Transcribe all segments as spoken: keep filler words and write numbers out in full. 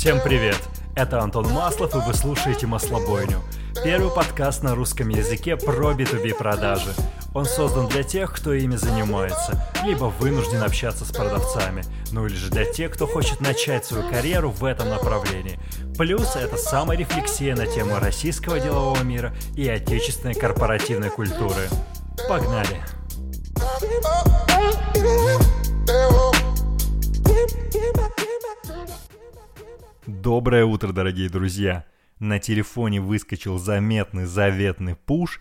Всем привет! Это Антон Маслов, и вы слушаете «Маслобойню» — первый подкаст на русском языке про би ту би продажи. Он создан для тех, кто ими занимается, либо вынужден общаться с продавцами, ну или же для тех, кто хочет начать свою карьеру в этом направлении. Плюс это саморефлексия на тему российского делового мира и отечественной корпоративной культуры. Погнали! Доброе утро, дорогие друзья! На телефоне выскочил заметный заветный пуш,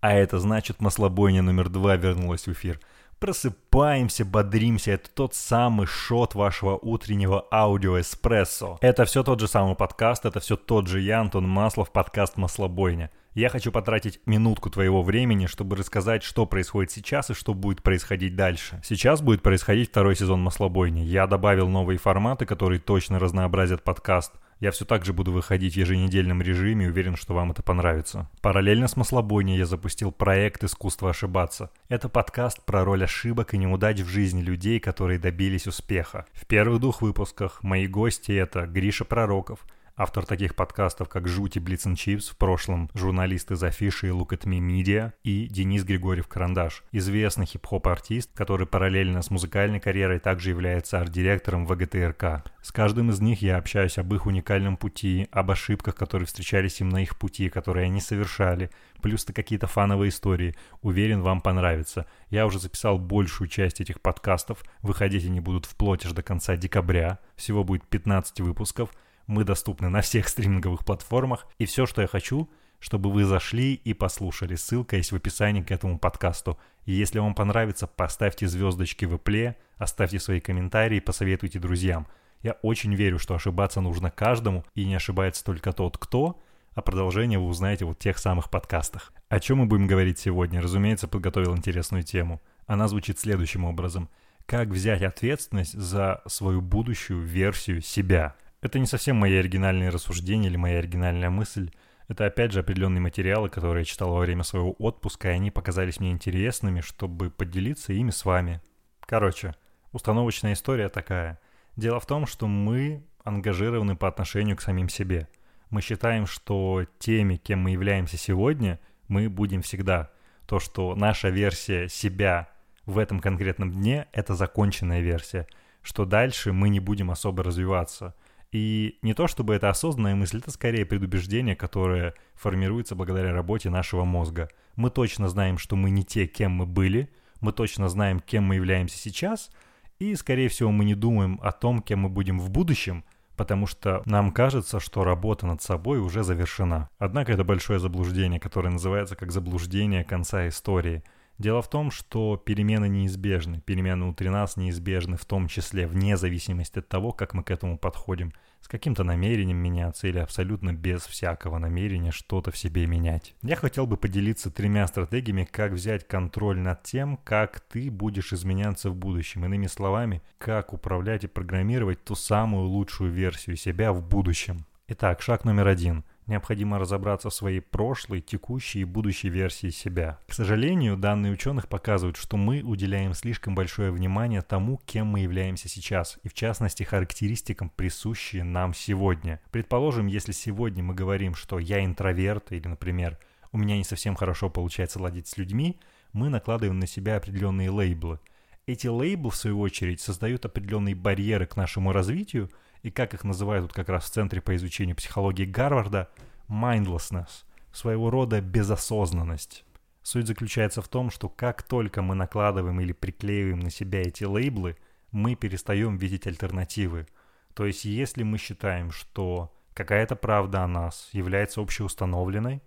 а это значит, маслобойня номер два вернулась в эфир. Просыпаемся, бодримся, это тот самый шот вашего утреннего аудиоэспрессо. Это все тот же самый подкаст, это все тот же я, Антон Маслов, подкаст «Маслобойня». Я хочу потратить минутку твоего времени, чтобы рассказать, что происходит сейчас и что будет происходить дальше. Сейчас будет происходить второй сезон «Маслобойни». Я добавил новые форматы, которые точно разнообразят подкаст. Я все так же буду выходить в еженедельном режиме и уверен, что вам это понравится. Параллельно с «Маслобойней» я запустил проект «Искусство ошибаться». Это подкаст про роль ошибок и неудач в жизни людей, которые добились успеха. В первых двух выпусках мои гости — это Гриша Пророков, автор таких подкастов, как «Жуть и Blitz and Chips», в прошлом журналист из афиши «Look at Me Media», и Денис Григорьев-Карандаш, известный хип-хоп-артист, который параллельно с музыкальной карьерой также является арт-директором вэ гэ тэ эр ка. С каждым из них я общаюсь об их уникальном пути, об ошибках, которые встречались им на их пути, которые они совершали, плюс-то какие-то фановые истории. Уверен, вам понравится. Я уже записал большую часть этих подкастов, выходить они будут вплоть аж до конца декабря, всего будет пятнадцать выпусков. Мы доступны на всех стриминговых платформах. И все, что я хочу, чтобы вы зашли и послушали. Ссылка есть в описании к этому подкасту. И если вам понравится, поставьте звездочки в Apple, оставьте свои комментарии, посоветуйте друзьям. Я очень верю, что ошибаться нужно каждому, и не ошибается только тот, кто. А продолжение вы узнаете вот в тех самых подкастах. О чем мы будем говорить сегодня? Разумеется, подготовил интересную тему. Она звучит следующим образом. Как взять ответственность за свою будущую версию себя? Это не совсем мои оригинальные рассуждения или моя оригинальная мысль. Это опять же определенные материалы, которые я читал во время своего отпуска, и они показались мне интересными, чтобы поделиться ими с вами. Короче, установочная история такая. Дело в том, что мы ангажированы по отношению к самим себе. Мы считаем, что теми, кем мы являемся сегодня, мы будем всегда. То, что наша версия себя в этом конкретном дне — это законченная версия. Что дальше мы не будем особо развиваться. И не то чтобы это осознанная мысль, это скорее предубеждение, которое формируется благодаря работе нашего мозга. Мы точно знаем, что мы не те, кем мы были, мы точно знаем, кем мы являемся сейчас, и, скорее всего, мы не думаем о том, кем мы будем в будущем, потому что нам кажется, что работа над собой уже завершена. Однако это большое заблуждение, которое называется как заблуждение конца истории. Дело в том, что перемены неизбежны, перемены внутри нас неизбежны, в том числе вне зависимости от того, как мы к этому подходим, с каким-то намерением меняться или абсолютно без всякого намерения что-то в себе менять. Я хотел бы поделиться тремя стратегиями, как взять контроль над тем, как ты будешь изменяться в будущем. Иными словами, как управлять и программировать ту самую лучшую версию себя в будущем. Итак, шаг номер один. Необходимо разобраться в своей прошлой, текущей и будущей версии себя. К сожалению, данные ученых показывают, что мы уделяем слишком большое внимание тому, кем мы являемся сейчас, и в частности характеристикам, присущие нам сегодня. Предположим, если сегодня мы говорим, что «я интроверт» или, например, «у меня не совсем хорошо получается ладить с людьми», мы накладываем на себя определенные лейблы. Эти лейблы, в свою очередь, создают определенные барьеры к нашему развитию, и как их называют вот как раз в Центре по изучению психологии Гарварда, mindlessness, своего рода безосознанность. Суть заключается в том, что как только мы накладываем или приклеиваем на себя эти лейблы, мы перестаем видеть альтернативы. То есть если мы считаем, что какая-то правда о нас является общеустановленной,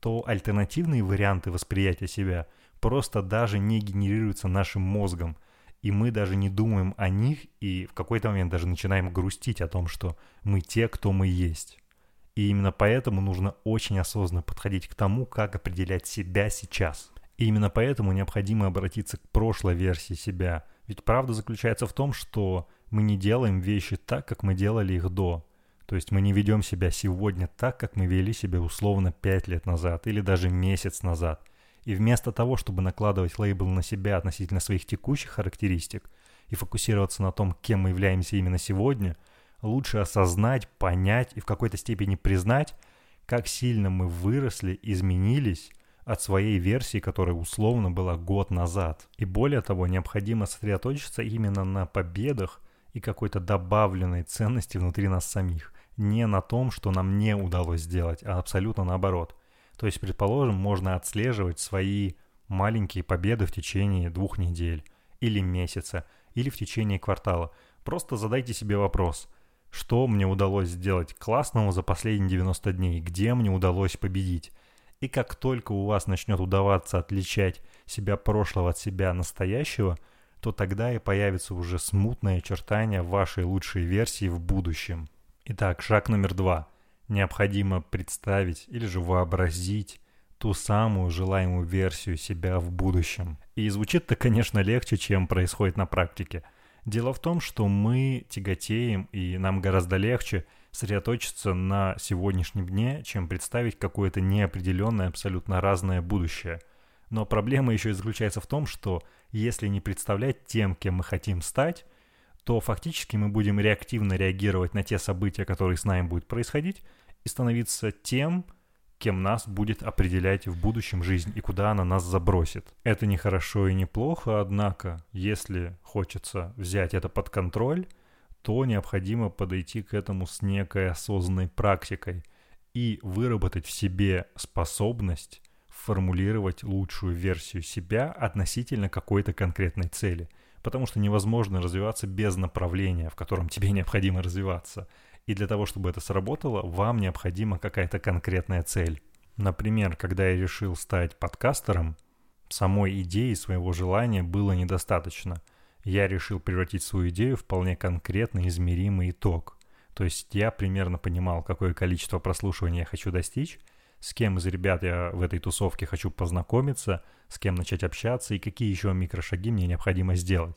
то альтернативные варианты восприятия себя просто даже не генерируются нашим мозгом, и мы даже не думаем о них, и в какой-то момент даже начинаем грустить о том, что мы те, кто мы есть. И именно поэтому нужно очень осознанно подходить к тому, как определять себя сейчас. И именно поэтому необходимо обратиться к прошлой версии себя. Ведь правда заключается в том, что мы не делаем вещи так, как мы делали их до. То есть мы не ведем себя сегодня так, как мы вели себя условно пять лет назад или даже месяц назад. И вместо того, чтобы накладывать лейбл на себя относительно своих текущих характеристик и фокусироваться на том, кем мы являемся именно сегодня, лучше осознать, понять и в какой-то степени признать, как сильно мы выросли, изменились от своей версии, которая условно была год назад. И более того, необходимо сосредоточиться именно на победах и какой-то добавленной ценности внутри нас самих. Не на том, что нам не удалось сделать, а абсолютно наоборот. То есть, предположим, можно отслеживать свои маленькие победы в течение двух недель, или месяца, или в течение квартала. Просто задайте себе вопрос, что мне удалось сделать классного за последние девяносто дней, где мне удалось победить. И как только у вас начнет удаваться отличать себя прошлого от себя настоящего, то тогда и появится уже смутное очертание вашей лучшей версии в будущем. Итак, шаг номер два. Необходимо представить или же вообразить ту самую желаемую версию себя в будущем. И звучит-то, конечно, легче, чем происходит на практике. Дело в том, что мы тяготеем, и нам гораздо легче сосредоточиться на сегодняшнем дне, чем представить какое-то неопределенное, абсолютно разное будущее. Но проблема еще и заключается в том, что если не представлять тем, кем мы хотим стать, то фактически мы будем реактивно реагировать на те события, которые с нами будут происходить, и становиться тем, кем нас будет определять в будущем жизнь и куда она нас забросит. Это не хорошо и не плохо, однако, если хочется взять это под контроль, то необходимо подойти к этому с некой осознанной практикой и выработать в себе способность формулировать лучшую версию себя относительно какой-то конкретной цели. Потому что невозможно развиваться без направления, в котором тебе необходимо развиваться. И для того, чтобы это сработало, вам необходима какая-то конкретная цель. Например, когда я решил стать подкастером, самой идеи, своего желания было недостаточно. Я решил превратить свою идею в вполне конкретный измеримый итог. То есть я примерно понимал, какое количество прослушиваний я хочу достичь, с кем из ребят я в этой тусовке хочу познакомиться, с кем начать общаться и какие еще микрошаги мне необходимо сделать.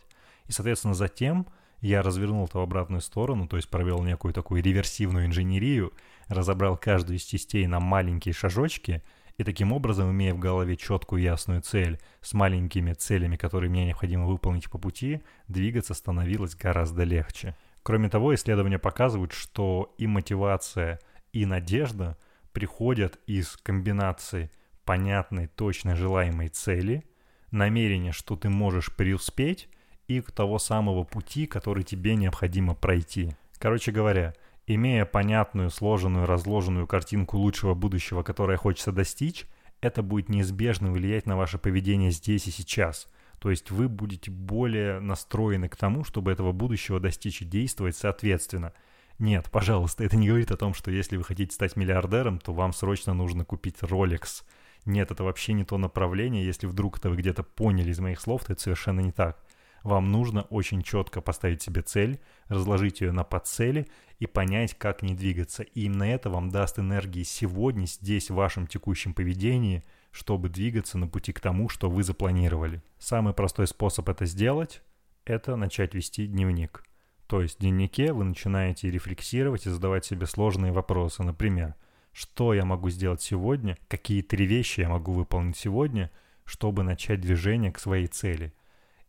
И, соответственно, затем я развернул это в обратную сторону, то есть провел некую такую реверсивную инженерию, разобрал каждую из частей на маленькие шажочки и таким образом, имея в голове четкую ясную цель с маленькими целями, которые мне необходимо выполнить по пути, двигаться становилось гораздо легче. Кроме того, исследования показывают, что и мотивация, и надежда приходят из комбинации понятной, точно желаемой цели, намерения, что ты можешь преуспеть, и того самого пути, который тебе необходимо пройти. Короче говоря, имея понятную, сложенную, разложенную картинку лучшего будущего, которое хочется достичь, это будет неизбежно влиять на ваше поведение здесь и сейчас. То есть вы будете более настроены к тому, чтобы этого будущего достичь и действовать соответственно. Нет, пожалуйста, это не говорит о том, что если вы хотите стать миллиардером, то вам срочно нужно купить Rolex. Нет, это вообще не то направление. Если вдруг это вы где-то поняли из моих слов, то это совершенно не так. Вам нужно очень четко поставить себе цель, разложить ее на подцели и понять, как не двигаться. И именно это вам даст энергии сегодня, здесь, в вашем текущем поведении, чтобы двигаться на пути к тому, что вы запланировали. Самый простой способ это сделать – это начать вести дневник. То есть в дневнике вы начинаете рефлексировать и задавать себе сложные вопросы. Например, что я могу сделать сегодня, какие три вещи я могу выполнить сегодня, чтобы начать движение к своей цели.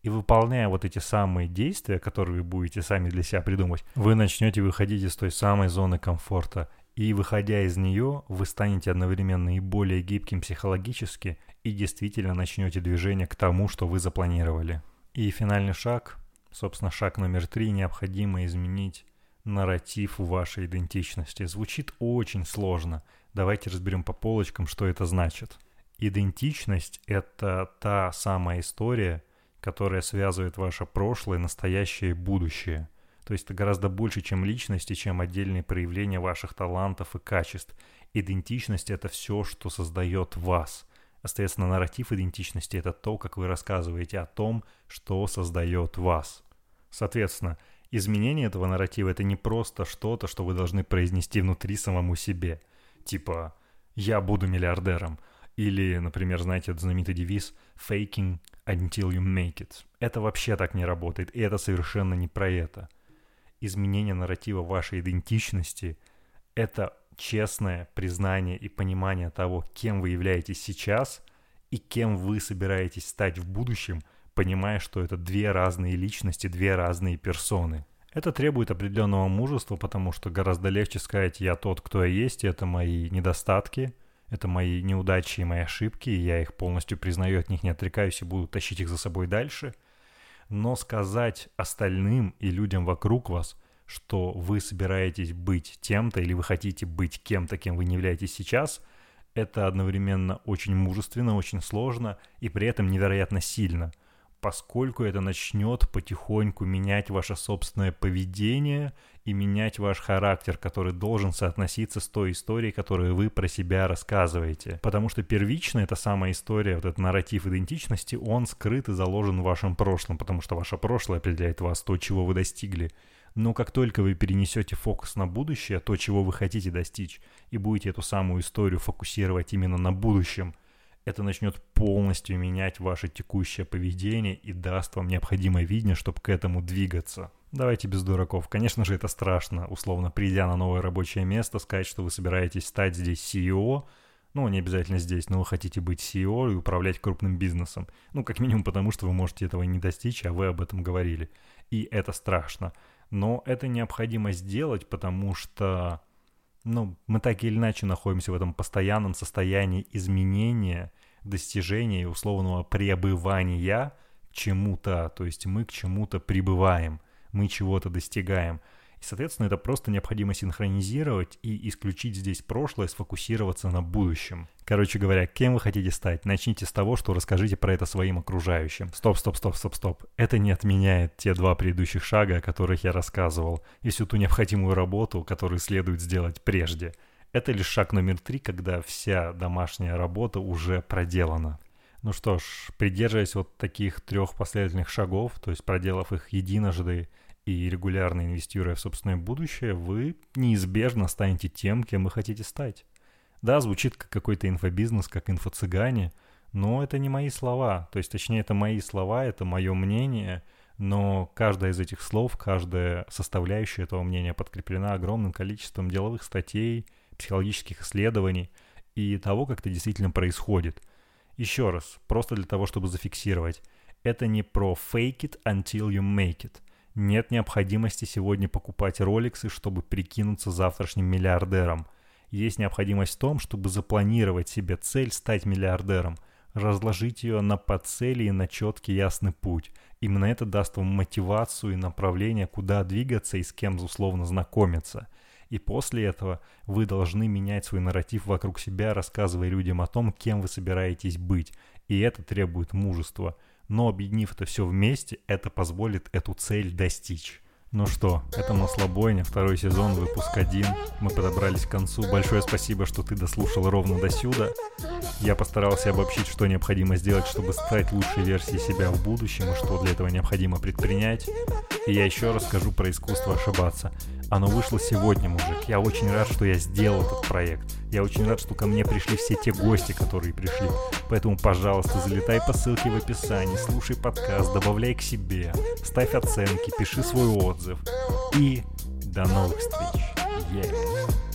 И выполняя вот эти самые действия, которые вы будете сами для себя придумывать, вы начнете выходить из той самой зоны комфорта. И выходя из нее, вы станете одновременно и более гибким психологически и действительно начнете движение к тому, что вы запланировали. И финальный шаг – собственно, шаг номер три. Необходимо изменить нарратив вашей идентичности. Звучит очень сложно. Давайте разберем по полочкам, что это значит. Идентичность — это та самая история, которая связывает ваше прошлое, настоящее и будущее. То есть это гораздо больше, чем личность и чем отдельные проявления ваших талантов и качеств. Идентичность — это все, что создает вас. Соответственно, нарратив идентичности – это то, как вы рассказываете о том, что создает вас. Соответственно, изменение этого нарратива – это не просто что-то, что вы должны произнести внутри самому себе. Типа «я буду миллиардером». Или, например, знаете, этот знаменитый девиз «faking until you make it». Это вообще так не работает, и это совершенно не про это. Изменение нарратива вашей идентичности – это честное признание и понимание того, кем вы являетесь сейчас и кем вы собираетесь стать в будущем, понимая, что это две разные личности, две разные персоны. Это требует определенного мужества, потому что гораздо легче сказать «я тот, кто я есть, это мои недостатки, это мои неудачи и мои ошибки, и я их полностью признаю, от них не отрекаюсь и буду тащить их за собой дальше». Но сказать остальным и людям вокруг вас, что вы собираетесь быть тем-то или вы хотите быть кем-то, кем вы не являетесь сейчас, это одновременно очень мужественно, очень сложно и при этом невероятно сильно. Поскольку это начнет потихоньку менять ваше собственное поведение и менять ваш характер, который должен соотноситься с той историей, которую вы про себя рассказываете. Потому что первично эта самая история, вот этот нарратив идентичности, он скрыт и заложен в вашем прошлом, потому что ваше прошлое определяет вас, то, чего вы достигли. Но как только вы перенесете фокус на будущее, то, чего вы хотите достичь, и будете эту самую историю фокусировать именно на будущем, это начнет полностью менять ваше текущее поведение и даст вам необходимое видение, чтобы к этому двигаться. Давайте без дураков. Конечно же, это страшно, условно, придя на новое рабочее место, сказать, что вы собираетесь стать здесь си и о, ну, не обязательно здесь, но вы хотите быть си и о и управлять крупным бизнесом. Ну, как минимум потому, что вы можете этого не достичь, а вы об этом говорили. И это страшно. Но это необходимо сделать, потому что... Ну, мы так или иначе находимся в этом постоянном состоянии изменения, достижения и условного пребывания к чему-то. То есть мы к чему-то прибываем, мы чего-то достигаем. И, соответственно, это просто необходимо синхронизировать и исключить здесь прошлое, сфокусироваться на будущем. Короче говоря, кем вы хотите стать? Начните с того, что расскажите про это своим окружающим. Стоп, стоп, стоп, стоп, стоп. Это не отменяет те два предыдущих шага, о которых я рассказывал, и всю ту необходимую работу, которую следует сделать прежде. Это лишь шаг номер три, когда вся домашняя работа уже проделана. Ну что ж, придерживаясь вот таких трех последовательных шагов, то есть проделав их единожды, и регулярно инвестируя в собственное будущее, вы неизбежно станете тем, кем вы хотите стать. Да, звучит как какой-то инфобизнес, как инфо-цыгане, но это не мои слова. То есть, точнее, это мои слова, это мое мнение, но каждое из этих слов, каждая составляющая этого мнения подкреплена огромным количеством деловых статей, психологических исследований и того, как это действительно происходит. Еще раз, просто для того, чтобы зафиксировать. Это не про «fake it until you make it». Нет необходимости сегодня покупать роликсы, чтобы прикинуться завтрашним миллиардером. Есть необходимость в том, чтобы запланировать себе цель стать миллиардером, разложить ее на подцели и на четкий ясный путь. Именно это даст вам мотивацию и направление, куда двигаться и с кем, условно, знакомиться. И после этого вы должны менять свой нарратив вокруг себя, рассказывая людям о том, кем вы собираетесь быть. И это требует мужества. Но объединив это все вместе, это позволит эту цель достичь. Ну что, это «Маслобойня», второй сезон, выпуск один. Мы подобрались к концу. Большое спасибо, что ты дослушал ровно досюда. Я постарался обобщить, что необходимо сделать, чтобы стать лучшей версией себя в будущем, и что для этого необходимо предпринять. И я еще расскажу про «Искусство ошибаться». Оно вышло сегодня, мужик. Я очень рад, что я сделал этот проект. Я очень рад, что ко мне пришли все те гости, которые пришли. Поэтому, пожалуйста, залетай по ссылке в описании, слушай подкаст, добавляй к себе, ставь оценки, пиши свой отзыв. И до новых встреч. Yeah.